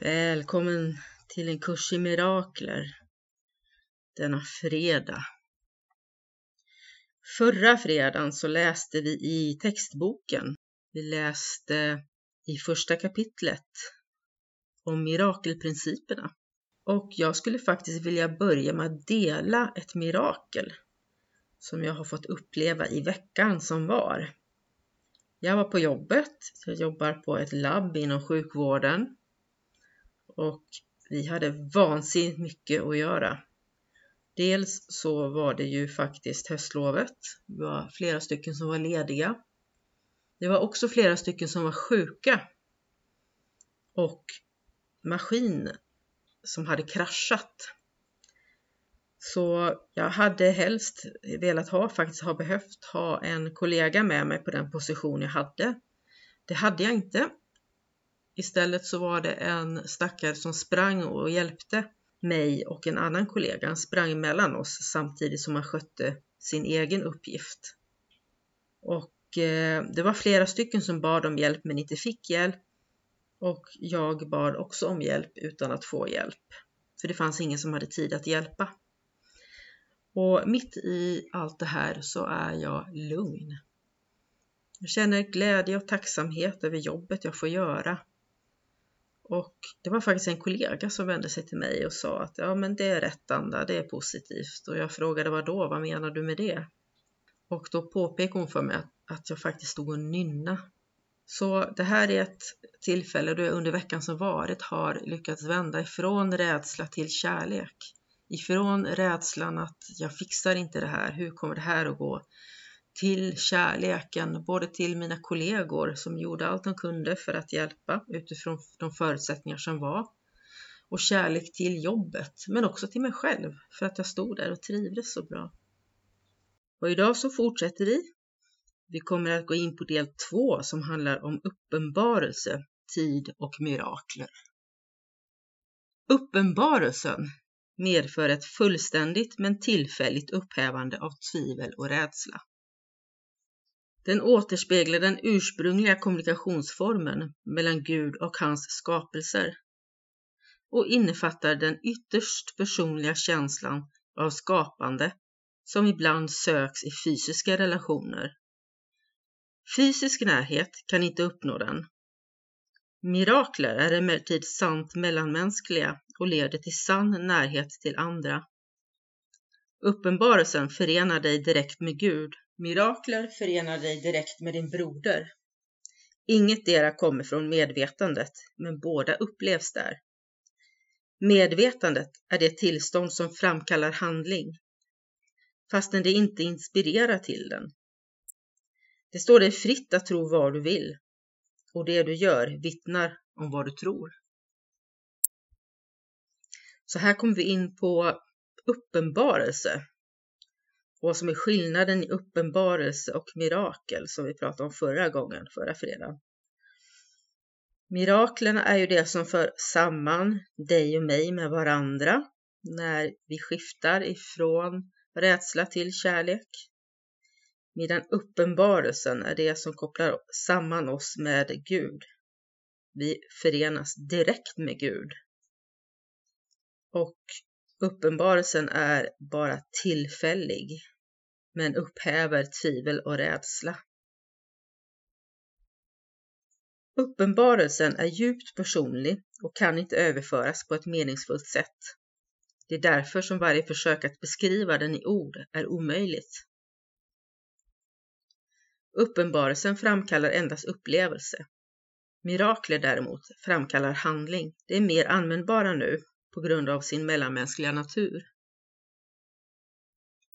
Välkommen till en kurs i mirakler denna fredag. Förra fredagen så läste vi i textboken. Vi läste i första kapitlet om mirakelprinciperna. Och jag skulle faktiskt vilja börja med att dela ett mirakel som jag har fått uppleva i veckan som var. Jag var på jobbet, så jag jobbar på ett labb inom sjukvården. Och vi hade vansinnigt mycket att göra. Dels så var det ju faktiskt höstlovet. Det var flera stycken som var lediga. Det var också flera stycken som var sjuka. Och maskin som hade kraschat. Så jag hade helst velat behövt ha en kollega med mig på den position jag hade. Det hade jag inte. Istället så var det en stackare som sprang och hjälpte mig och en annan kollega. Han sprang mellan oss samtidigt som han skötte sin egen uppgift. Och det var flera stycken som bad om hjälp men inte fick hjälp. Och jag bad också om hjälp utan att få hjälp. För det fanns ingen som hade tid att hjälpa. Och mitt i allt det här så är jag lugn. Jag känner glädje och tacksamhet över jobbet jag får göra. Och det var faktiskt en kollega som vände sig till mig och sa att ja, men det är rätt anda, det är positivt. Och jag frågade vad menar du med det? Och då påpekade hon för mig att jag faktiskt stod och nynna. Så det här är ett tillfälle då jag under veckan som varit har lyckats vända ifrån rädsla till kärlek. Ifrån rädslan att jag fixar inte det här, hur kommer det här att gå? Till kärleken, både till mina kollegor som gjorde allt de kunde för att hjälpa utifrån de förutsättningar som var. Och kärlek till jobbet, men också till mig själv för att jag stod där och trivdes så bra. Och idag så fortsätter vi. Vi kommer att gå in på del 2 som handlar om uppenbarelse, tid och mirakler. Uppenbarelsen medför ett fullständigt men tillfälligt upphävande av tvivel och rädsla. Den återspeglar den ursprungliga kommunikationsformen mellan Gud och hans skapelser och innefattar den ytterst personliga känslan av skapande som ibland söks i fysiska relationer. Fysisk närhet kan inte uppnå den. Mirakler är emellertid sant mellanmänskliga och leder till sann närhet till andra. Uppenbarelsen förenar dig direkt med Gud. Mirakler förenar dig direkt med din broder. Ingetdera kommer från medvetandet, men båda upplevs där. Medvetandet är det tillstånd som framkallar handling, fastän det inte inspirerar till den. Det står dig fritt att tro vad du vill, och det du gör vittnar om vad du tror. Så här kommer vi in på uppenbarelse. Vad som är skillnaden i uppenbarelse och mirakel som vi pratade om förra fredagen. Miraklerna är ju det som för samman dig och mig med varandra. När vi skiftar ifrån rädsla till kärlek. Medan uppenbarelsen är det som kopplar samman oss med Gud. Vi förenas direkt med Gud. Och Uppenbarelsen är bara tillfällig, men upphäver tvivel och rädsla. Uppenbarelsen är djupt personlig och kan inte överföras på ett meningsfullt sätt. Det är därför som varje försök att beskriva den i ord är omöjligt. Uppenbarelsen framkallar endast upplevelse. Mirakler däremot framkallar handling. Det är mer användbara nu på grund av sin mellanmänskliga natur.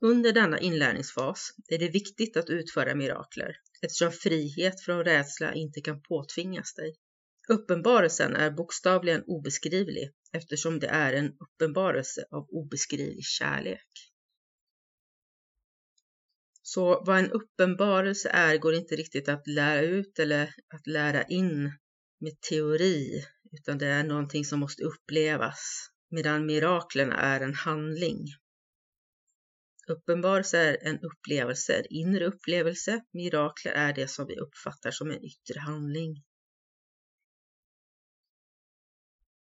Under denna inlärningsfas är det viktigt att utföra mirakler, eftersom frihet från rädsla inte kan påtvingas dig. Uppenbarelsen är bokstavligen obeskrivlig, eftersom det är en uppenbarelse av obeskrivlig kärlek. Så vad en uppenbarelse är går inte riktigt att lära ut eller att lära in med teori, utan det är någonting som måste upplevas, medan miraklerna är en handling. Uppenbarelse är en upplevelse, en inre upplevelse. Mirakler är det som vi uppfattar som en yttre handling.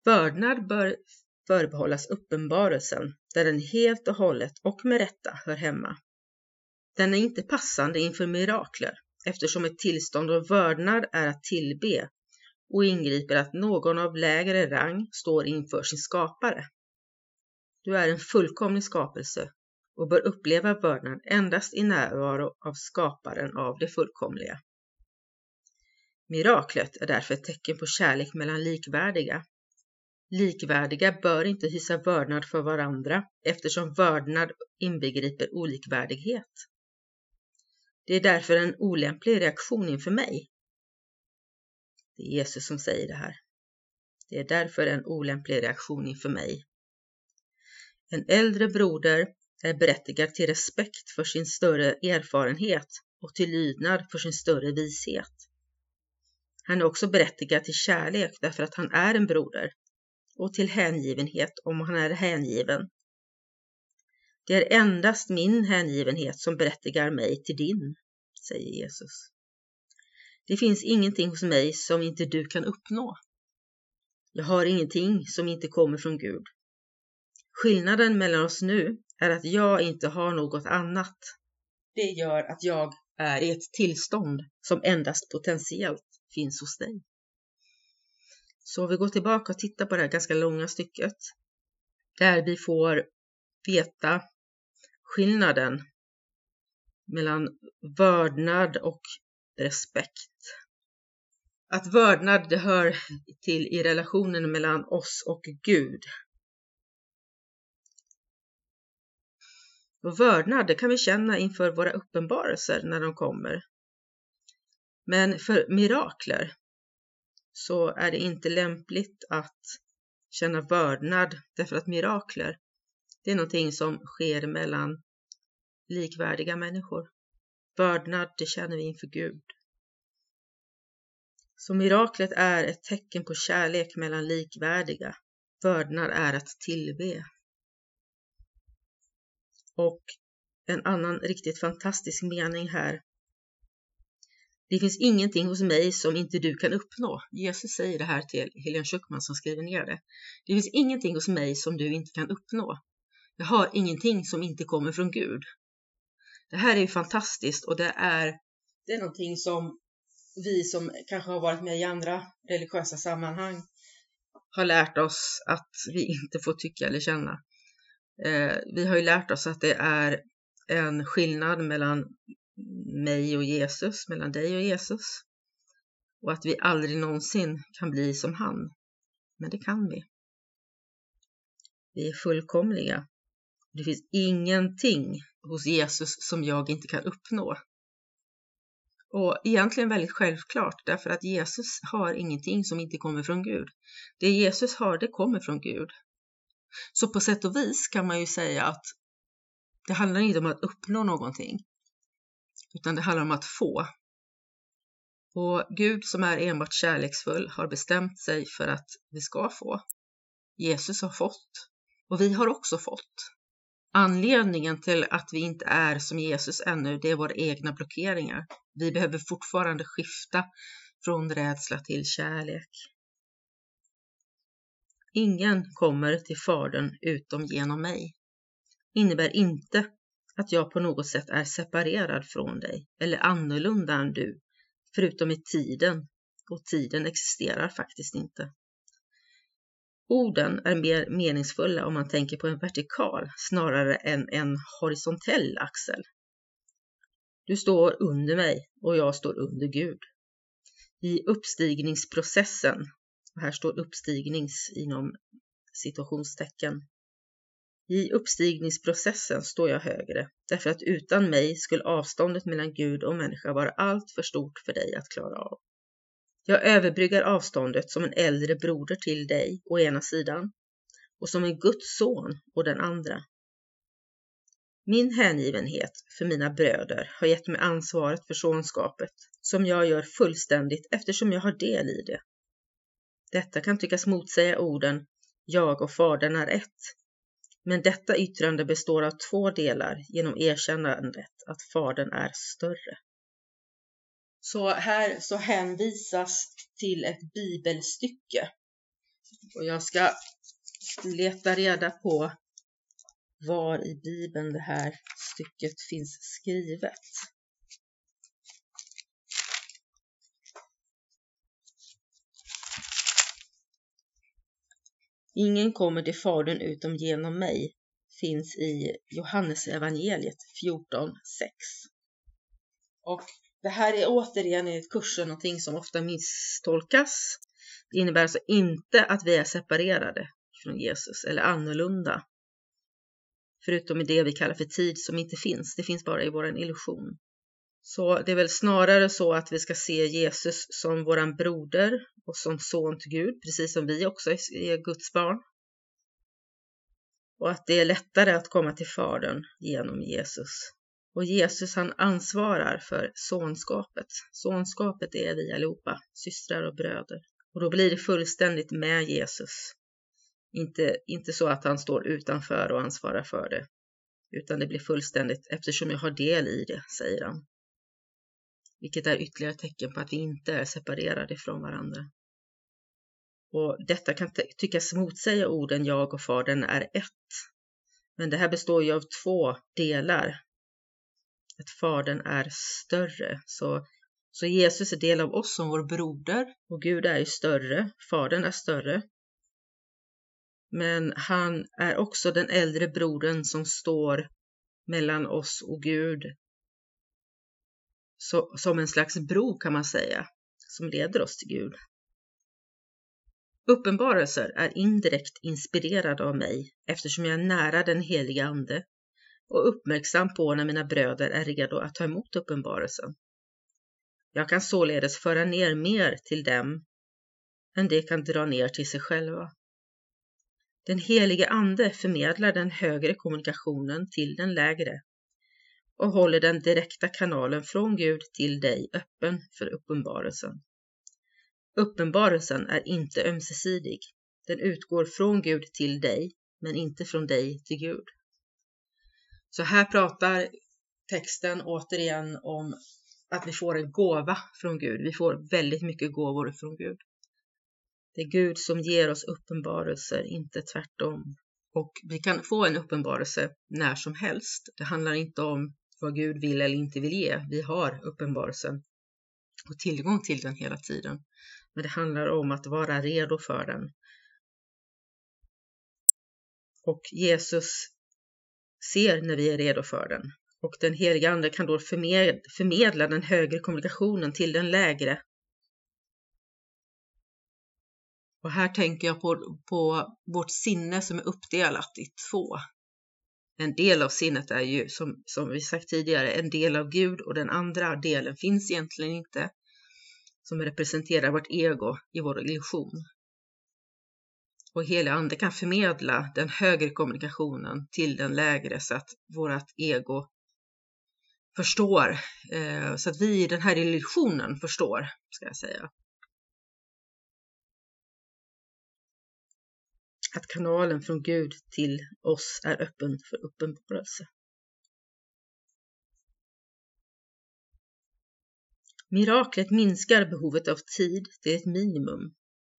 Vördnad bör förbehållas uppenbarelsen, där den helt och hållet och med rätta hör hemma. Den är inte passande inför mirakler, eftersom ett tillstånd av vördnad är att tillbe och ingriper att någon av lägre rang står inför sin skapare. Du är en fullkomlig skapelse och bör uppleva vördnad endast i närvaro av skaparen av det fullkomliga. Miraklet är därför ett tecken på kärlek mellan likvärdiga. Likvärdiga bör inte hysa vördnad för varandra, eftersom vördnad inbegriper olikvärdighet. Det är därför en olämplig reaktion inför mig. Det är Jesus som säger det här. Det är därför en olämplig reaktion inför mig. En äldre broder är berättigad till respekt för sin större erfarenhet och till lydnad för sin större vishet. Han är också berättigad till kärlek därför att han är en broder, och till hängivenhet om han är hängiven. Det är endast min hängivenhet som berättigar mig till din, säger Jesus. Det finns ingenting hos mig som inte du kan uppnå. Jag har ingenting som inte kommer från Gud. Skillnaden mellan oss nu är att jag inte har något annat. Det gör att jag är i ett tillstånd som endast potentiellt finns hos dig. Så vi går tillbaka och tittar på det här ganska långa stycket, där vi får veta skillnaden mellan vördnad och respekt. Att vördnad det hör till i relationen mellan oss och Gud. Och vördnad det kan vi känna inför våra uppenbarelser när de kommer. Men för mirakler så är det inte lämpligt att känna vördnad, därför att mirakler det är någonting som sker mellan likvärdiga människor. Vördnad det känner vi inför Gud. Så miraklet är ett tecken på kärlek mellan likvärdiga. Vördnad är att tillbe. Och en annan riktigt fantastisk mening här. Det finns ingenting hos mig som inte du kan uppnå. Jesus säger det här till Helen Schucman som skriver ner det. Det finns ingenting hos mig som du inte kan uppnå. Jag har ingenting som inte kommer från Gud. Det här är ju fantastiskt, och det är någonting som vi som kanske har varit med i andra religiösa sammanhang har lärt oss att vi inte får tycka eller känna. Vi har ju lärt oss att det är en skillnad mellan mig och Jesus, mellan dig och Jesus, och att vi aldrig någonsin kan bli som han, men det kan vi. Vi är fullkomliga. Det finns ingenting hos Jesus som jag inte kan uppnå. Och egentligen väldigt självklart, därför att Jesus har ingenting som inte kommer från Gud. Det Jesus har, det kommer från Gud. Så på sätt och vis kan man ju säga att det handlar inte om att uppnå någonting, utan det handlar om att få. Och Gud som är enbart kärleksfull har bestämt sig för att vi ska få. Jesus har fått, och vi har också fått. Anledningen till att vi inte är som Jesus ännu, det är våra egna blockeringar. Vi behöver fortfarande skifta från rädsla till kärlek. Ingen kommer till Fadern utom genom mig. Innebär inte att jag på något sätt är separerad från dig eller annorlunda än du, förutom i tiden, och tiden existerar faktiskt inte. Orden är mer meningsfulla om man tänker på en vertikal snarare än en horisontell axel. Du står under mig och jag står under Gud. I uppstigningsprocessen, och här står uppstignings inom situationstecken. I uppstigningsprocessen står jag högre, därför att utan mig skulle avståndet mellan Gud och människa vara allt för stort för dig att klara av. Jag överbryggar avståndet som en äldre broder till dig å ena sidan och som en Guds son å den andra. Min hängivenhet för mina bröder har gett mig ansvaret för sonskapet som jag gör fullständigt eftersom jag har del i det. Detta kan tyckas motsäga orden jag och Fadern är ett, men detta yttrande består av två delar genom erkännandet att Fadern är större. Så här så hänvisas till ett bibelstycke. Och jag ska leta reda på var i Bibeln det här stycket finns skrivet. Ingen kommer till Fadern utom genom mig finns i Johannesevangeliet 14:6. Och det här är återigen i kursen någonting som ofta misstolkas. Det innebär alltså inte att vi är separerade från Jesus eller annorlunda. Förutom i det vi kallar för tid som inte finns. Det finns bara i vår illusion. Så det är väl snarare så att vi ska se Jesus som våran broder och som son till Gud. Precis som vi också är Guds barn. Och att det är lättare att komma till Fadern genom Jesus. Och Jesus han ansvarar för sonskapet. Sonskapet är vi allihopa, systrar och bröder. Och då blir det fullständigt med Jesus. Inte så att han står utanför och ansvarar för det. Utan det blir fullständigt eftersom jag har del i det, säger han. Vilket är ytterligare tecken på att vi inte är separerade från varandra. Och detta kan tyckas motsäga orden jag och Fadern är ett. Men det här består ju av två delar. Att Fadern är större. Så Jesus är del av oss som vår broder. Och Gud är ju större. Fadern är större. Men han är också den äldre brodern som står mellan oss och Gud. Så, som en slags bro kan man säga. Som leder oss till Gud. Uppenbarelser är indirekt inspirerade av mig. Eftersom jag är nära den heliga ande. Och uppmärksam på när mina bröder är redo att ta emot uppenbarelsen. Jag kan således föra ner mer till dem än de kan dra ner till sig själva. Den helige ande förmedlar den högre kommunikationen till den lägre och håller den direkta kanalen från Gud till dig öppen för uppenbarelsen. Uppenbarelsen är inte ömsesidig. Den utgår från Gud till dig, men inte från dig till Gud. Så här pratar texten återigen om att vi får en gåva från Gud. Vi får väldigt mycket gåvor från Gud. Det är Gud som ger oss uppenbarelser, inte tvärtom. Och vi kan få en uppenbarelse när som helst. Det handlar inte om vad Gud vill eller inte vill ge. Vi har uppenbarelsen och tillgång till den hela tiden. Men det handlar om att vara redo för den. Och Jesus ser när vi är redo för den. Och den heliga ande kan då förmedla den högre kommunikationen till den lägre. Och här tänker jag på vårt sinne som är uppdelat i två. En del av sinnet är ju, som vi sagt tidigare, en del av Gud. Och den andra delen finns egentligen inte. Som representerar vårt ego i vår illusion. Och heliga ande kan förmedla den högre kommunikationen till den lägre så att vårt ego förstår. Så att vi i den här illusionen förstår, ska jag säga. Att kanalen från Gud till oss är öppen för uppenbarelse. Miraklet minskar behovet av tid till ett minimum.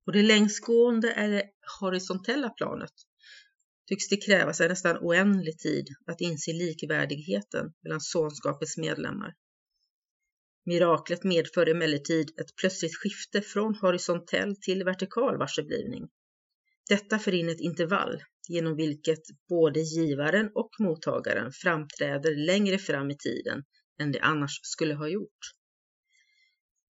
Och det längsgående eller horisontella planet tycks det krävas en nästan oändlig tid att inse likvärdigheten mellan sonskapets medlemmar. Miraklet medför emellertid ett plötsligt skifte från horisontell till vertikal varseblivning. Detta för in ett intervall genom vilket både givaren och mottagaren framträder längre fram i tiden än det annars skulle ha gjort.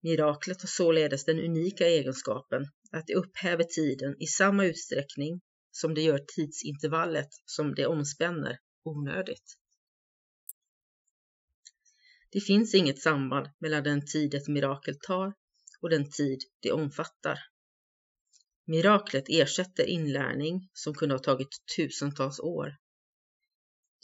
Miraklet har således den unika egenskapen att det upphäver tiden i samma utsträckning som det gör tidsintervallet som det omspänner onödigt. Det finns inget samband mellan den tid ett mirakel tar och den tid det omfattar. Miraklet ersätter inlärning som kunde ha tagit tusentals år.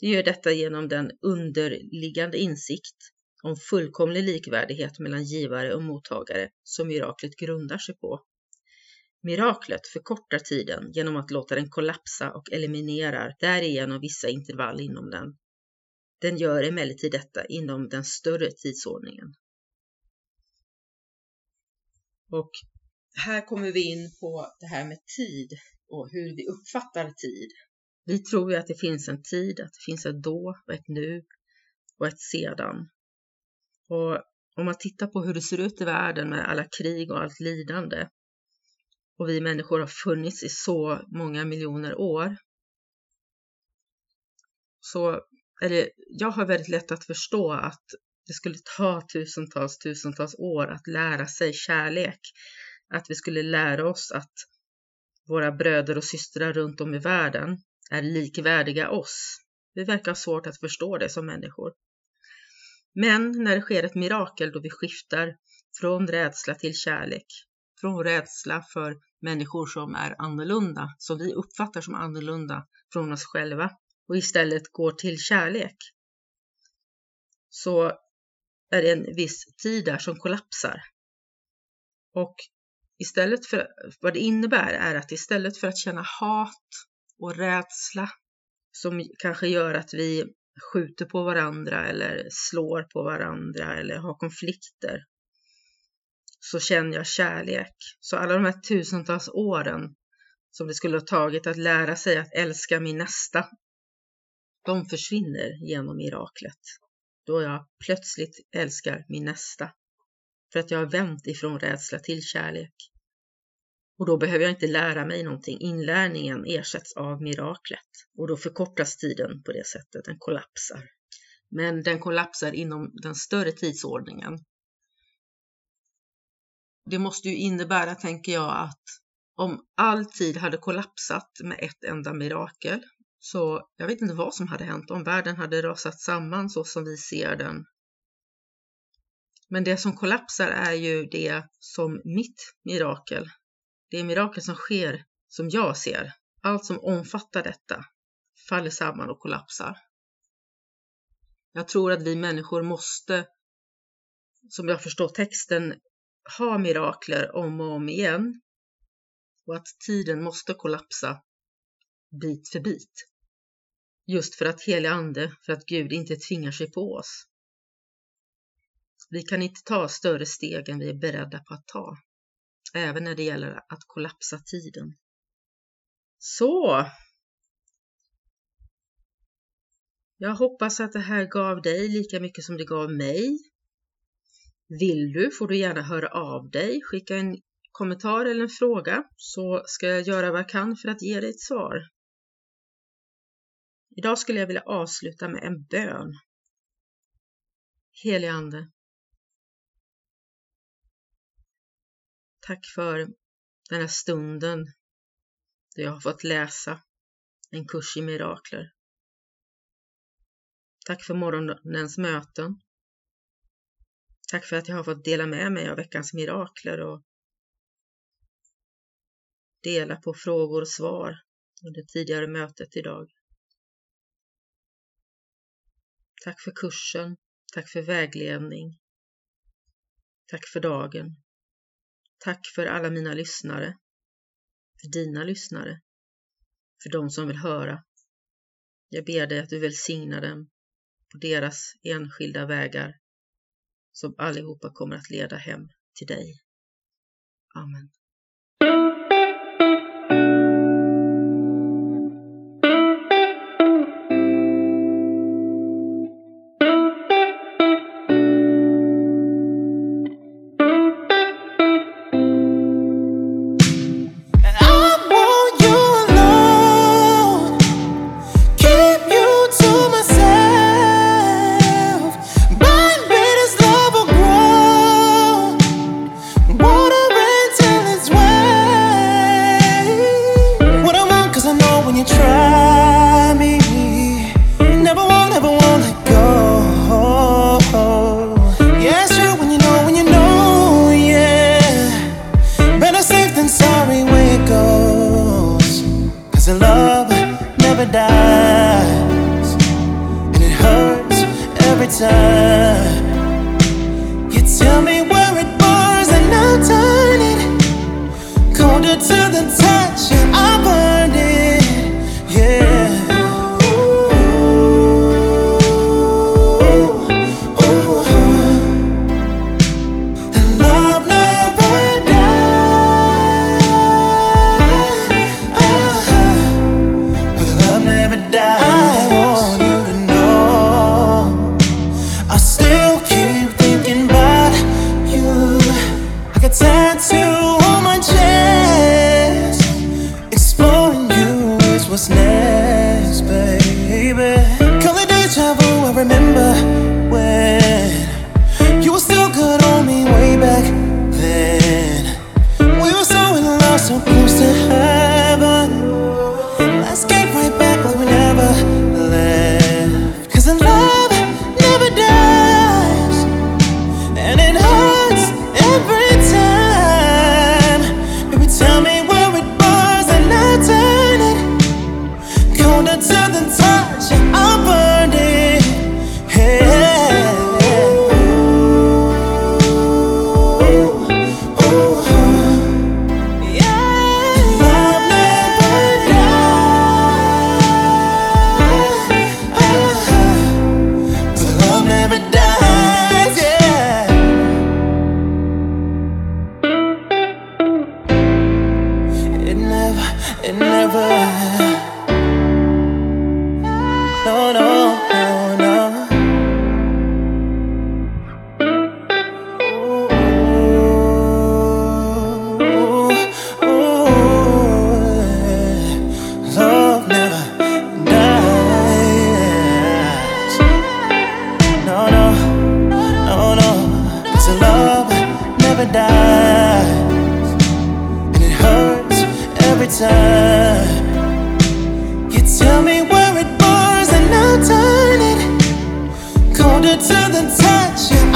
Det gör detta genom den underliggande insikt om fullkomlig likvärdighet mellan givare och mottagare som miraklet grundar sig på. Miraklet förkortar tiden genom att låta den kollapsa och eliminerar därigenom vissa intervall inom den. Den gör emellertid detta inom den större tidsordningen. Och här kommer vi in på det här med tid och hur vi uppfattar tid. Vi tror ju att det finns en tid, att det finns ett då, ett nu och ett sedan. Och om man tittar på hur det ser ut i världen med alla krig och allt lidande, och vi människor har funnits i så många miljoner år, så jag har väldigt lätt att förstå att det skulle ta tusentals år att lära sig kärlek. Att vi skulle lära oss att våra bröder och systrar runt om i världen är likvärdiga oss. Det verkar ha svårt att förstå det som människor. Men när det sker ett mirakel då vi skiftar från rädsla till kärlek. Från rädsla för människor som är annorlunda, som vi uppfattar som annorlunda från oss själva. Och istället går till kärlek. Så är det en viss tid där som kollapsar. Och istället för, vad det innebär är att istället för att känna hat och rädsla som kanske gör att vi skjuter på varandra eller slår på varandra eller har konflikter, så känner jag kärlek. Så alla de här tusentals åren som det skulle ha tagit att lära sig att älska min nästa, de försvinner genom miraklet. Då jag plötsligt älskar min nästa. För att jag har vänt ifrån rädsla till kärlek. Och då behöver jag inte lära mig någonting. Inlärningen ersätts av miraklet. Och då förkortas tiden på det sättet. Den kollapsar. Men den kollapsar inom den större tidsordningen. Det måste ju innebära, tänker jag, att om all tid hade kollapsat med ett enda mirakel, så jag vet inte vad som hade hänt om världen hade rasat samman så som vi ser den. Men det som kollapsar är ju det som mitt mirakel. Det är mirakel som sker som jag ser. Allt som omfattar detta faller samman och kollapsar. Jag tror att vi människor måste, som jag förstår texten, ha mirakler om och om igen. Och att tiden måste kollapsa bit för bit. Just för att helig ande, för att Gud inte tvingar sig på oss. Vi kan inte ta större steg än vi är beredda på att ta. Även när det gäller att kollapsa tiden. Så! Jag hoppas att det här gav dig lika mycket som det gav mig. Vill du får du gärna höra av dig. Skicka en kommentar eller en fråga så ska jag göra vad jag kan för att ge dig ett svar. Idag skulle jag vilja avsluta med en bön. Helige Ande, tack för den här stunden då jag har fått läsa en kurs i mirakler. Tack för morgonens möten. Tack för att jag har fått dela med mig av veckans mirakler och dela på frågor och svar under tidigare mötet idag. Tack för kursen. Tack för vägledning. Tack för dagen. Tack för alla mina lyssnare. För dina lyssnare. För de som vill höra. Jag ber dig att du välsignar dem på deras enskilda vägar som allihopa kommer att leda hem till dig. Amen. 'Cause the love never dies, and it hurts every time. You tell me where it burns and I'll turn it colder to the touch, and I'll burn it, yeah. Touch it.